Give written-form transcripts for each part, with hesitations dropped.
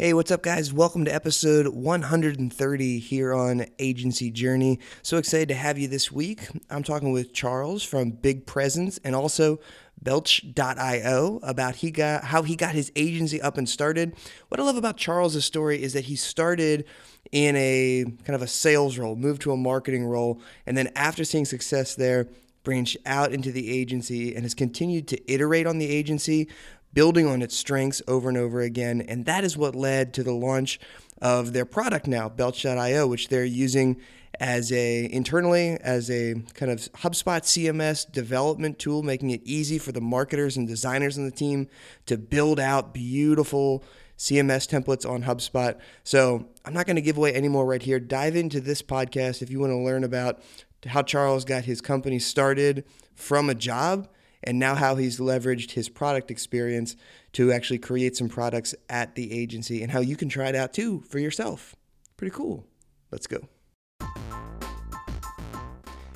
Hey, what's up, guys? Welcome to episode 130 here on Agency Journey. So excited to have you this week. I'm talking with Charles from Big Presence and also Belch.io about how he got his agency up and started. What I love about Charles' story is that he started in a kind of a sales role, moved to a marketing role, and then after seeing success there, branched out into the agency and has continued to iterate on the agency, building on its strengths over and over again. And that is what led to the launch of their product now, Belch.io, which they're using as internally as a kind of HubSpot CMS development tool, making it easy for the marketers and designers on the team to build out beautiful CMS templates on HubSpot. So I'm not going to give away any more right here. Dive into this podcast if you want to learn about how Charles got his company started from a job and now how he's leveraged his product experience to actually create some products at the agency and how you can try it out too for yourself. Pretty cool. Let's go.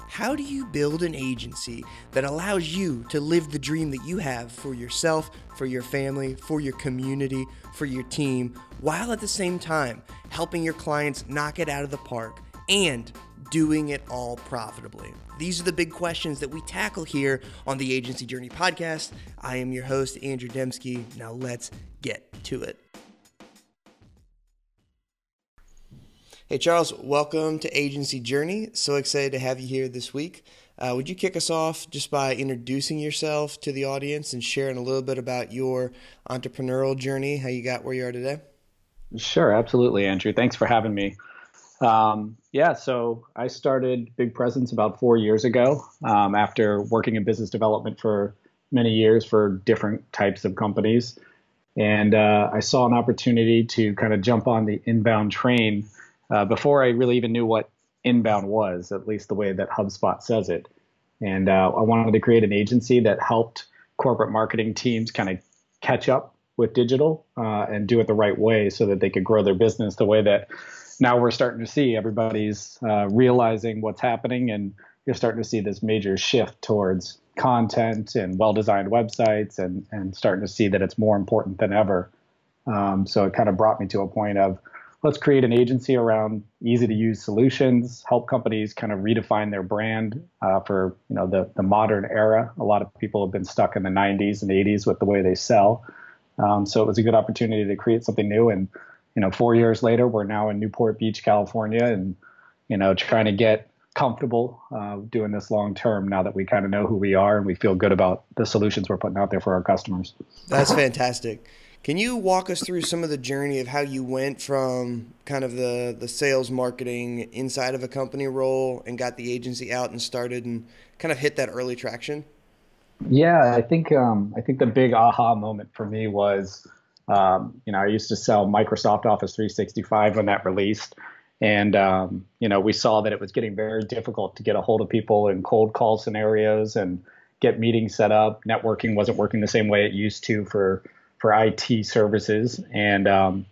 How do you build an agency that allows you to live the dream that you have for yourself, for your family, for your community, for your team, while at the same time helping your clients knock it out of the park and doing it all profitably? These are the big questions that we tackle here on the Agency Journey podcast. I am your host, Andrew Dembski. Now let's get to it. Hey, Charles, welcome to Agency Journey. So excited to have you here this week. Would you kick us off just by introducing yourself to the audience and sharing a little bit about your entrepreneurial journey, how you got where you are today? Sure, absolutely, Andrew. Thanks for having me. So I started Big Presence about 4 years ago after working in business development for many years for different types of companies. And I saw an opportunity to kind of jump on the inbound train before I really even knew what inbound was, at least the way that HubSpot says it. And I wanted to create an agency that helped corporate marketing teams kind of catch up with digital and do it the right way so that they could grow their business the way that now we're starting to see. Everybody's realizing what's happening, and you're starting to see this major shift towards content and well-designed websites and starting to see that it's more important than ever. So it kind of brought me to a point of, let's create an agency around easy-to-use solutions, help companies kind of redefine their brand for the modern era. A lot of people have been stuck in the 90s and 80s with the way they sell. So it was a good opportunity to create something new. And 4 years later, we're now in Newport Beach, California, and, trying to get comfortable doing this long term now that we kind of know who we are and we feel good about the solutions we're putting out there for our customers. That's fantastic. Can you walk us through some of the journey of how you went from kind of the sales marketing inside of a company role and got the agency out and started and kind of hit that early traction? Yeah, I think the big aha moment for me was, I used to sell Microsoft Office 365 when that released. And, we saw that it was getting very difficult to get a hold of people in cold call scenarios and get meetings set up. Networking wasn't working the same way it used to for IT services. And,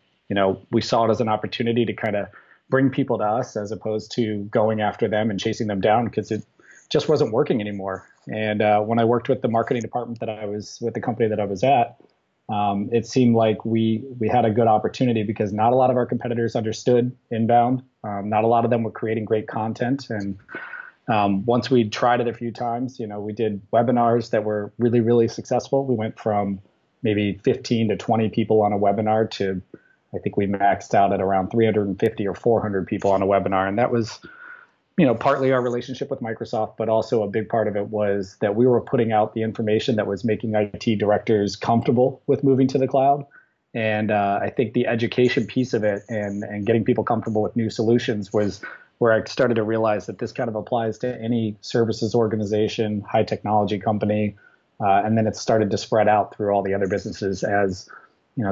we saw it as an opportunity to kind of bring people to us as opposed to going after them and chasing them down because it just wasn't working anymore. And when I worked with the marketing department that I was with the company that I was at, it seemed like we had a good opportunity because not a lot of our competitors understood inbound. Not a lot of them were creating great content. And once we tried it a few times, we did webinars that were really, really successful. We went from maybe 15 to 20 people on a webinar to I think we maxed out at around 350 or 400 people on a webinar. And that was, partly our relationship with Microsoft, but also a big part of it was that we were putting out the information that was making IT directors comfortable with moving to the cloud. And I think the education piece of it and getting people comfortable with new solutions was where I started to realize that this kind of applies to any services organization, high technology company. And then it started to spread out through all the other businesses as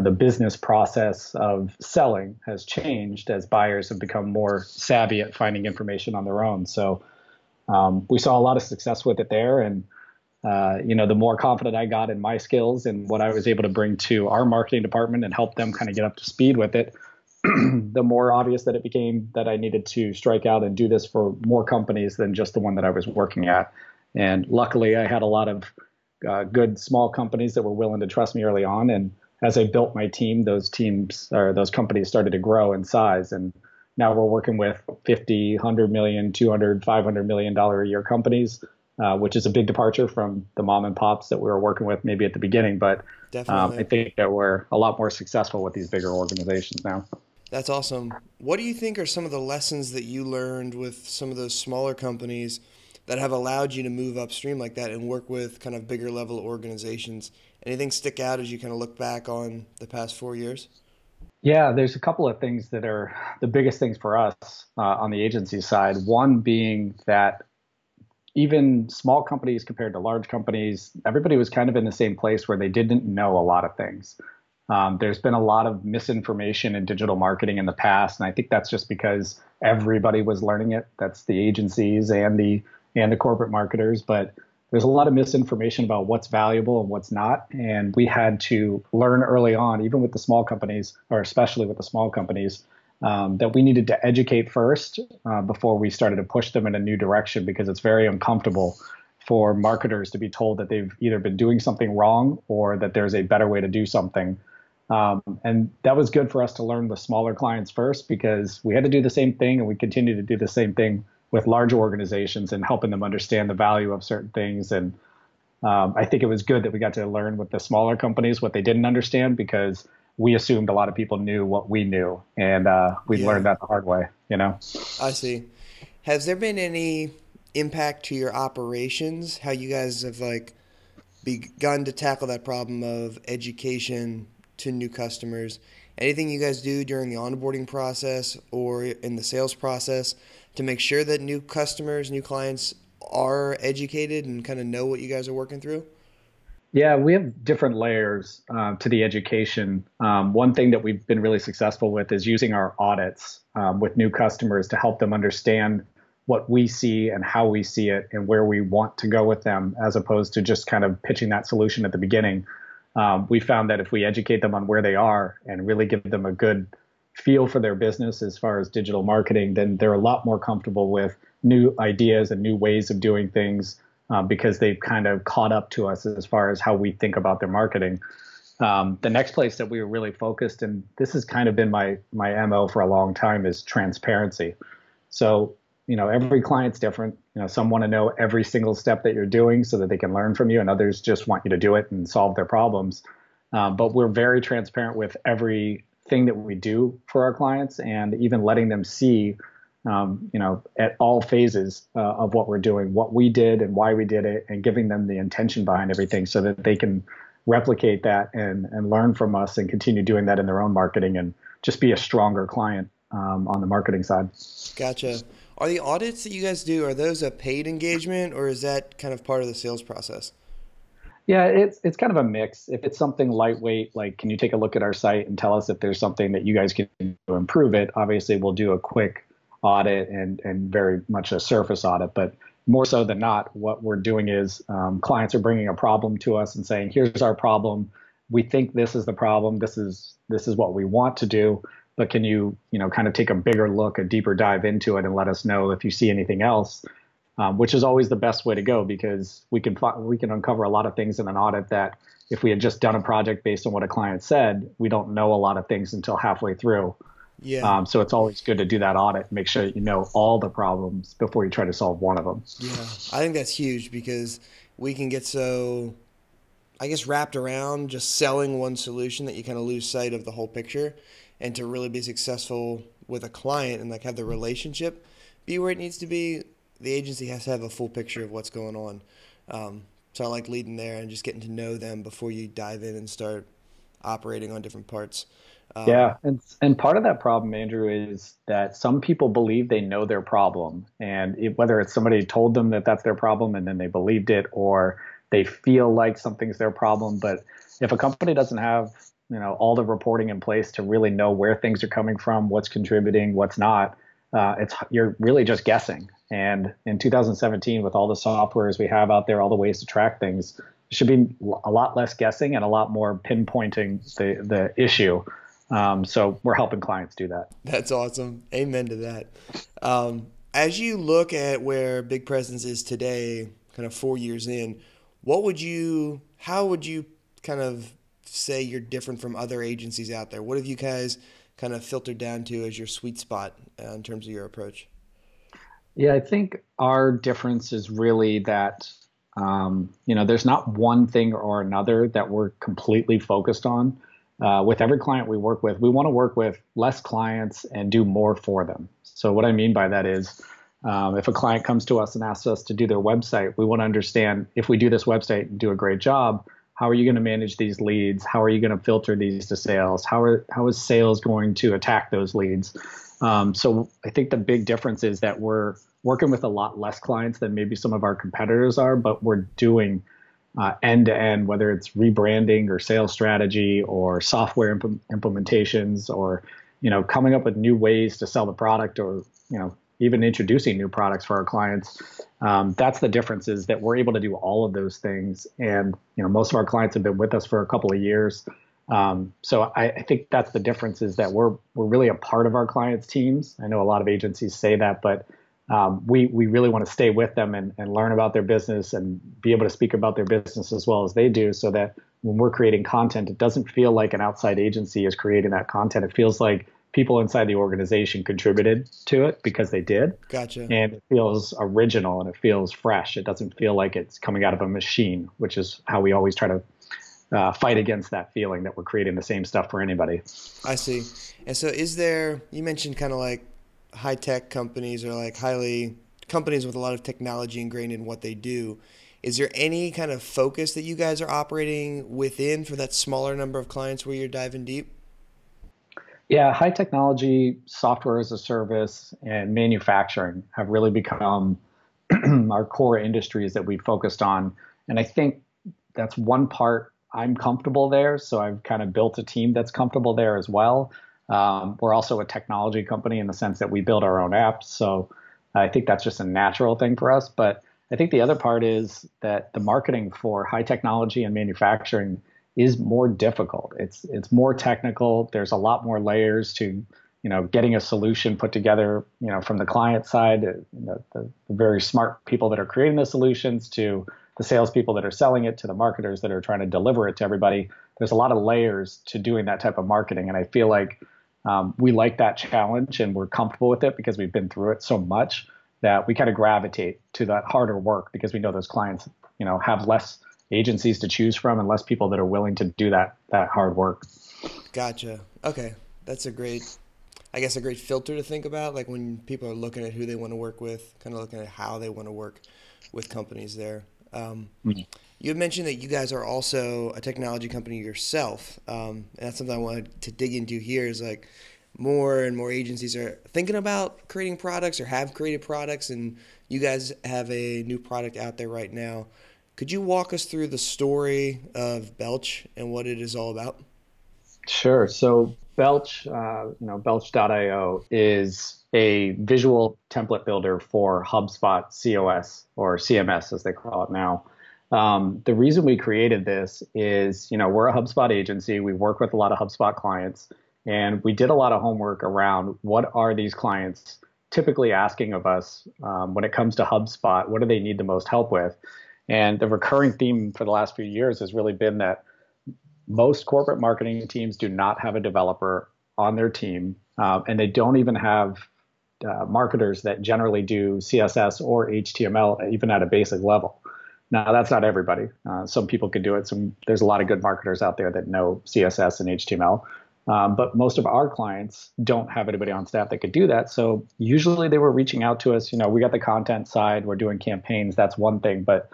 the business process of selling has changed as buyers have become more savvy at finding information on their own. So we saw a lot of success with it there. And, the more confident I got in my skills and what I was able to bring to our marketing department and help them kind of get up to speed with it, the more obvious that it became that I needed to strike out and do this for more companies than just the one that I was working at. And luckily, I had a lot of good small companies that were willing to trust me early on. And as I built my team, those companies started to grow in size. And now we're working with $50, $100 million, $200, $500 million a year companies, which is a big departure from the mom and pops that we were working with maybe at the beginning. But I think that we're a lot more successful with these bigger organizations now. That's awesome. What do you think are some of the lessons that you learned with some of those smaller companies that have allowed you to move upstream like that and work with kind of bigger level organizations? Anything stick out as you kind of look back on the past 4 years? Yeah, there's a couple of things that are the biggest things for us on the agency side. One being that even small companies compared to large companies, everybody was kind of in the same place where they didn't know a lot of things. There's been a lot of misinformation in digital marketing in the past, and I think that's just because everybody was learning it. That's the agencies and the corporate marketers. But there's a lot of misinformation about what's valuable and what's not. And we had to learn early on, even with the small companies, or especially with the small companies, that we needed to educate first before we started to push them in a new direction, because it's very uncomfortable for marketers to be told that they've either been doing something wrong or that there's a better way to do something. And that was good for us to learn with smaller clients first, because we had to do the same thing, and we continue to do the same thing with large organizations and helping them understand the value of certain things. And I think it was good that we got to learn with the smaller companies what they didn't understand, because we assumed a lot of people knew what we knew, and we learned that the hard way, you know? I see. Has there been any impact to your operations, how you guys have like begun to tackle that problem of education to new customers? Anything you guys do during the onboarding process or in the sales process to make sure that new customers, new clients are educated and kind of know what you guys are working through? Yeah, we have different layers to the education. One thing that we've been really successful with is using our audits with new customers to help them understand what we see and how we see it and where we want to go with them, as opposed to just kind of pitching that solution at the beginning. We found that if we educate them on where they are and really give them a good feel for their business as far as digital marketing, then they're a lot more comfortable with new ideas and new ways of doing things because they've kind of caught up to us as far as how we think about their marketing. The next place that we were really focused, and this has kind of been my MO for a long time, is transparency. So, you know, every client's different. You know, some want to know every single step that you're doing so that they can learn from you, and others just want you to do it and solve their problems. But we're very transparent with everything that we do for our clients, and even letting them see, you know, at all phases of what we're doing, what we did and why we did it, and giving them the intention behind everything so that they can replicate that and learn from us and continue doing that in their own marketing and just be a stronger client on the marketing side. Gotcha. Are the audits that you guys do, are those a paid engagement, or is that kind of part of the sales process? Yeah, it's kind of a mix. If it's something lightweight, like, can you take a look at our site and tell us if there's something that you guys can do to improve it? Obviously, we'll do a quick audit and very much a surface audit. But more so than not, what we're doing is clients are bringing a problem to us and saying, here's our problem. We think this is the problem. This is what we want to do. But can you know, kind of take a bigger look, a deeper dive into it, and let us know if you see anything else, which is always the best way to go, because we can uncover a lot of things in an audit that if we had just done a project based on what a client said, we don't know a lot of things until halfway through. Yeah. So it's always good to do that audit and make sure that you know all the problems before you try to solve one of them. Yeah, I think that's huge, because we can get so, I guess, wrapped around just selling one solution that you kind of lose sight of the whole picture. And to really be successful with a client and like have the relationship be where it needs to be, the agency has to have a full picture of what's going on. So I like leading there and just getting to know them before you dive in and start operating on different parts. Yeah, and part of that problem, Andrew, is that some people believe they know their problem. And whether it's somebody told them that that's their problem and then they believed it, or they feel like something's their problem. But if a company doesn't have, you know, all the reporting in place to really know where things are coming from, what's contributing, what's not, you're really just guessing. And in 2017, with all the softwares we have out there, all the ways to track things, it should be a lot less guessing and a lot more pinpointing the issue. So we're helping clients do that. That's awesome. Amen to that. As you look at where Big Presence is today, kind of 4 years in, how would you kind of say you're different from other agencies out there? What have you guys kind of filtered down to as your sweet spot in terms of your approach? Yeah, I think our difference is really that, you know, there's not one thing or another that we're completely focused on. With every client we work with, we want to work with less clients and do more for them. So what I mean by that is, if a client comes to us and asks us to do their website, we want to understand, if we do this website and do a great job, how are you going to manage these leads? How are you going to filter these to sales? How is sales going to attack those leads? So I think the big difference is that we're working with a lot less clients than maybe some of our competitors are, but we're doing end-to-end, whether it's rebranding or sales strategy or software implementations or, you know, coming up with new ways to sell the product or, you know, even introducing new products for our clients. That's the difference, is that we're able to do all of those things. And, you know, most of our clients have been with us for a couple of years. So I think that's the difference, is that we're really a part of our clients' teams. I know a lot of agencies say that, but we really want to stay with them and learn about their business and be able to speak about their business as well as they do, so that when we're creating content, it doesn't feel like an outside agency is creating that content. It feels like people inside the organization contributed to it because they did. Gotcha. And it feels original and it feels fresh. It doesn't feel like it's coming out of a machine, which is how we always try to fight against that feeling that we're creating the same stuff for anybody. I see. And so is there, you mentioned kind of like high tech companies, or like highly companies with a lot of technology ingrained in what they do. Is there any kind of focus that you guys are operating within for that smaller number of clients where you're diving deep? Yeah, high technology, software as a service, and manufacturing have really become our core industries that we focused on. And I think that's one part I'm comfortable there. So I've kind of built a team that's comfortable there as well. We're also a technology company in the sense that we build our own apps. So I think that's just a natural thing for us. But I think the other part is that the marketing for high technology and manufacturing is more difficult. It's more technical. There's a lot more layers to, you know, getting a solution put together, you know, from the client side, you know, the very smart people that are creating the solutions, to the salespeople that are selling it, to the marketers that are trying to deliver it to everybody. There's a lot of layers to doing that type of marketing. And I feel like we like that challenge and we're comfortable with it because we've been through it so much that we kind of gravitate to that harder work, because we know those clients, you know, have less agencies to choose from and less people that are willing to do that hard work. Gotcha. Okay. That's a great, I guess, a great filter to think about, like when people are looking at who they want to work with, kind of looking at how they want to work with companies there. You had mentioned that you guys are also a technology company yourself. And that's something I wanted to dig into here, is like more and more agencies are thinking about creating products or have created products, and you guys have a new product out there right now. Could you walk us through the story of Belch and what it is all about? Sure. So Belch, you know, Belch.io is a visual template builder for HubSpot COS, or CMS as they call it now. The reason we created this is, you know, we're a HubSpot agency. We work with a lot of HubSpot clients, and we did a lot of homework around what are these clients typically asking of us when it comes to HubSpot. What do they need the most help with? And the recurring theme for the last few years has really been that most corporate marketing teams do not have a developer on their team, and they don't even have marketers that generally do CSS or HTML, even at a basic level. Now, that's not everybody. Some people can do it. There's a lot of good marketers out there that know CSS and HTML, but most of our clients don't have anybody on staff that could do that. So usually they were reaching out to us. You know, we got the content side. We're doing campaigns. That's one thing, but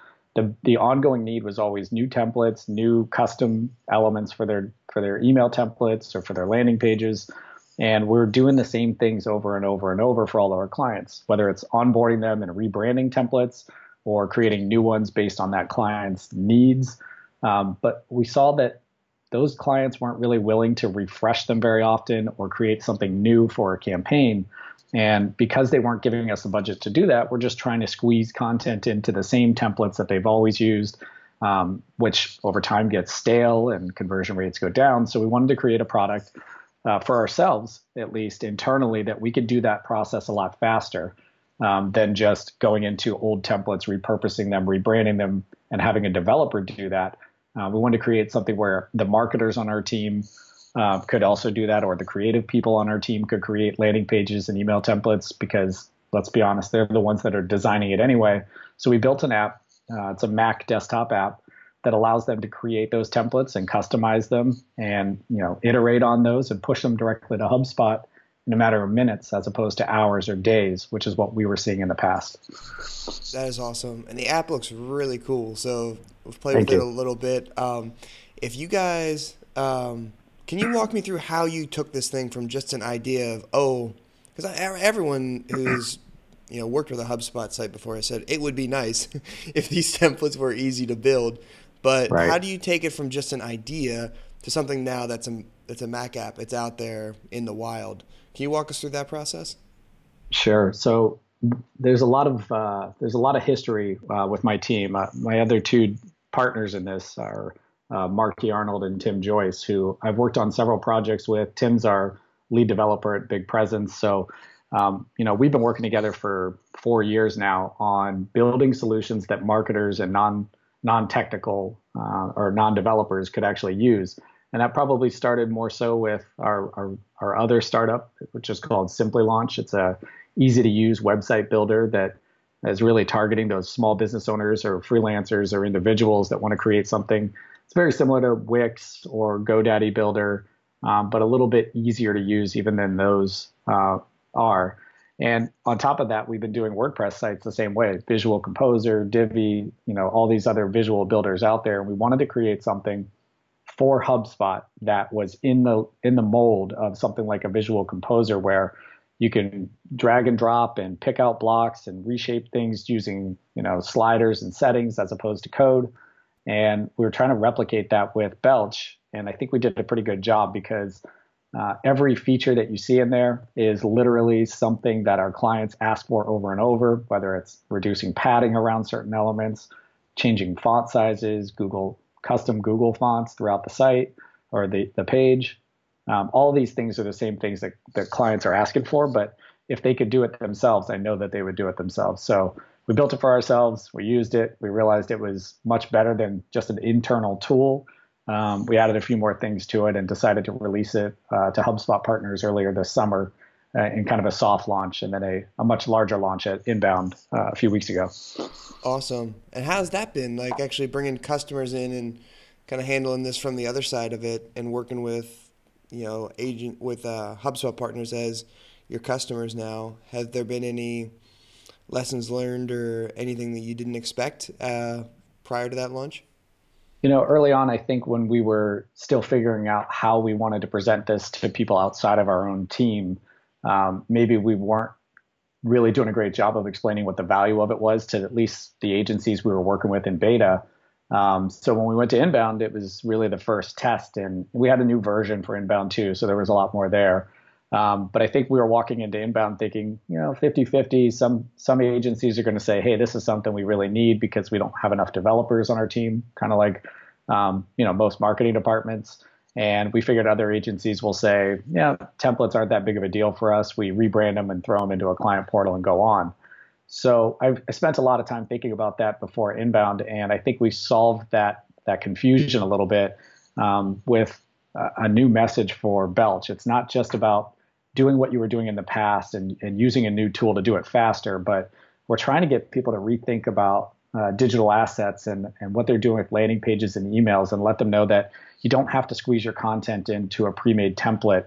the ongoing need was always new templates, new custom elements for their email templates or for their landing pages. And we're doing the same things over and over and over for all of our clients, whether it's onboarding them and rebranding templates or creating new ones based on that client's needs. But we saw that those clients weren't really willing to refresh them very often or create something new for a campaign. And because they weren't giving us the budget to do that, we're just trying to squeeze content into the same templates that they've always used, which over time gets stale and conversion rates go down. So we wanted to create a product for ourselves, at least internally, that we could do that process a lot faster than just going into old templates, repurposing them, rebranding them, and having a developer do that. We wanted to create something where the marketers on our team could also do that, or the creative people on our team could create landing pages and email templates, because let's be honest, they're the ones that are designing it anyway. So we built an app. It's a Mac desktop app that allows them to create those templates and customize them and, you know, iterate on those and push them directly to HubSpot in a matter of minutes as opposed to hours or days, which is what we were seeing in the past. That is awesome. And the app looks really cool. So we've played with it a little bit. If you guys, can you walk me through how you took this thing from just an idea of, oh, because everyone who's worked with a HubSpot site before, I said it would be nice if these templates were easy to build. But how do you take it from just an idea to something now that's a Mac app? It's out there in the wild. Can you walk us through that process? Sure. So there's a lot of history with my team. My other two partners in this are Mark T. Arnold and Tim Joyce, who I've worked on several projects with. Tim's our lead developer at Big Presence. So we've been working together for 4 years now on building solutions that marketers and non-technical or non-developers could actually use. And that probably started more so with our other startup, which is called Simply Launch. It's a easy-to-use website builder that is really targeting those small business owners or freelancers or individuals that want to create something. It's very similar to Wix or GoDaddy Builder, but a little bit easier to use even than those are. And on top of that, we've been doing WordPress sites the same way, Visual Composer, Divi, all these other visual builders out there. And we wanted to create something for HubSpot that was in the mold of something like a Visual Composer, where you can drag and drop and pick out blocks and reshape things using, sliders and settings as opposed to code. And we were trying to replicate that with Belch. And I think we did a pretty good job, because every feature that you see in there is literally something that our clients ask for over and over, whether it's reducing padding around certain elements, changing font sizes, custom Google fonts throughout the site or the page. All these things are the same things that clients are asking for, but if they could do it themselves, I know that they would do it themselves. So we built it for ourselves. We used it. We realized it was much better than just an internal tool. We added a few more things to it and decided to release it to HubSpot partners earlier this summer in kind of a soft launch, and then a much larger launch at Inbound a few weeks ago. Awesome. And how's that been, like actually bringing customers in and kind of handling this from the other side of it and working with, HubSpot partners as your customers now? Have there been any lessons learned or anything that you didn't expect prior to that launch? Early on, I think when we were still figuring out how we wanted to present this to people outside of our own team, maybe we weren't really doing a great job of explaining what the value of it was to at least the agencies we were working with in beta. So when we went to Inbound, it was really the first test, and we had a new version for Inbound too, so there was a lot more there. But I think we were walking into Inbound thinking, 50-50, some agencies are going to say, hey, this is something we really need because we don't have enough developers on our team, kind of like, most marketing departments. And we figured other agencies will say, yeah, templates aren't that big of a deal for us. We rebrand them and throw them into a client portal and go on. So I spent a lot of time thinking about that before Inbound, and I think we solved that confusion a little bit with a new message for Belch. It's not just about doing what you were doing in the past and using a new tool to do it faster, but we're trying to get people to rethink about digital assets and what they're doing with landing pages and emails, and let them know that you don't have to squeeze your content into a pre-made template.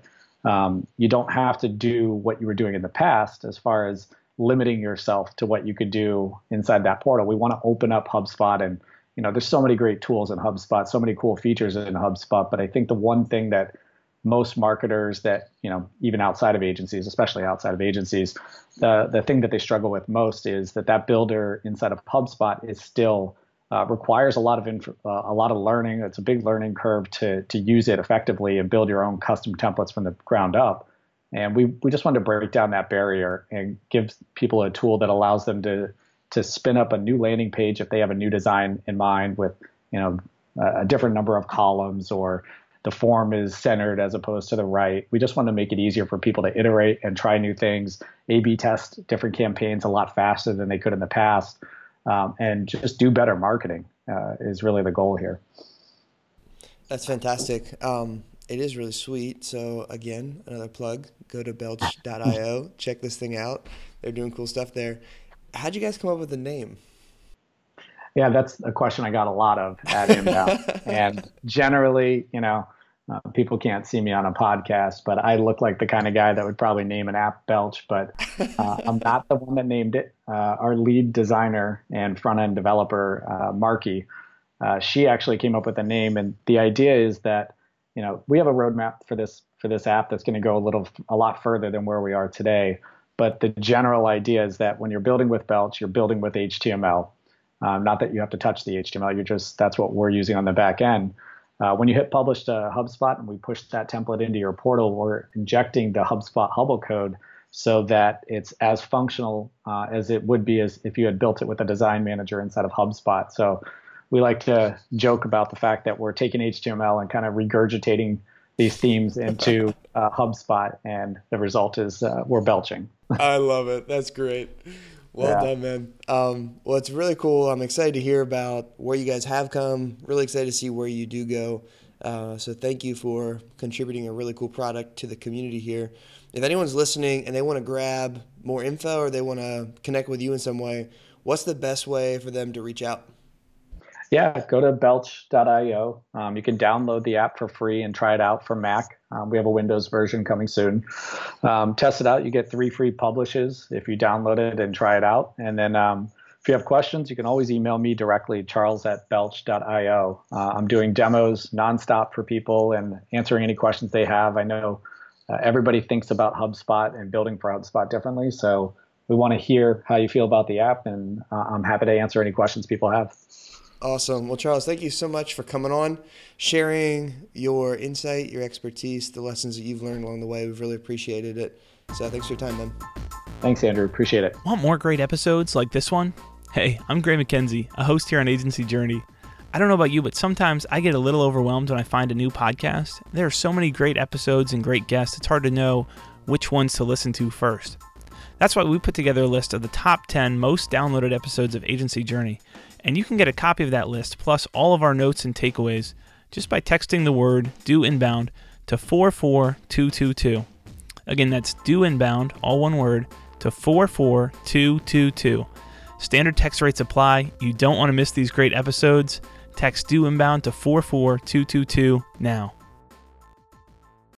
You don't have to do what you were doing in the past as far as limiting yourself to what you could do inside that portal. We want to open up HubSpot, and there's so many great tools in HubSpot, so many cool features in HubSpot, but I think the one thing that most marketers that, even outside of agencies, especially outside of agencies, the thing that they struggle with most is that builder inside of HubSpot is still requires a lot of learning. It's a big learning curve to use it effectively and build your own custom templates from the ground up. And we just wanted to break down that barrier and give people a tool that allows them to spin up a new landing page if they have a new design in mind with, a different number of columns, or the form is centered as opposed to the right. We just want to make it easier for people to iterate and try new things, A/B test different campaigns a lot faster than they could in the past, and just do better marketing is really the goal here. That's fantastic. It is really sweet. So again, another plug, go to Belch.io, check this thing out. They're doing cool stuff there. How'd you guys come up with the name? Yeah, that's a question I got a lot of at Inbound. And generally, you know, people can't see me on a podcast, but I look like the kind of guy that would probably name an app Belch, but I'm not the one that named it. Our lead designer and front-end developer, Markey, she actually came up with a name. And the idea is that, you know, we have a roadmap for this app that's going to go a lot further than where we are today. But the general idea is that when you're building with Belch, you're building with HTML. Not that you have to touch the HTML, that's what we're using on the back end. When you hit publish to HubSpot and we push that template into your portal, we're injecting the HubSpot Hubble code so that it's as functional as it would be as if you had built it with a design manager inside of HubSpot. So we like to joke about the fact that we're taking HTML and kind of regurgitating these themes into HubSpot, and the result is we're belching. I love it. That's great. Well done, man. Well, it's really cool. I'm excited to hear about where you guys have come. Really excited to see where you do go. So thank you for contributing a really cool product to the community here. If anyone's listening and they want to grab more info or they want to connect with you in some way, what's the best way for them to reach out? Yeah, go to Belch.io. You can download the app for free and try it out for Mac. We have a Windows version coming soon. Test it out. You get 3 free publishes if you download it and try it out. And then if you have questions, you can always email me directly, charles@belch.io. I'm doing demos nonstop for people and answering any questions they have. I know everybody thinks about HubSpot and building for HubSpot differently. So we want to hear how you feel about the app, and I'm happy to answer any questions people have. Awesome. Well, Charles, thank you so much for coming on, sharing your insight, your expertise, the lessons that you've learned along the way. We've really appreciated it. So thanks for your time, man. Thanks, Andrew. Appreciate it. Want more great episodes like this one? Hey, I'm Gray McKenzie, a host here on Agency Journey. I don't know about you, but sometimes I get a little overwhelmed when I find a new podcast. There are so many great episodes and great guests, it's hard to know which ones to listen to first. That's why we put together a list of the top 10 most downloaded episodes of Agency Journey. And you can get a copy of that list, plus all of our notes and takeaways, just by texting the word "do inbound" to 44222. Again, that's "do inbound", all one word, to 44222. Standard text rates apply. You don't want to miss these great episodes. Text "do inbound" to 44222 now.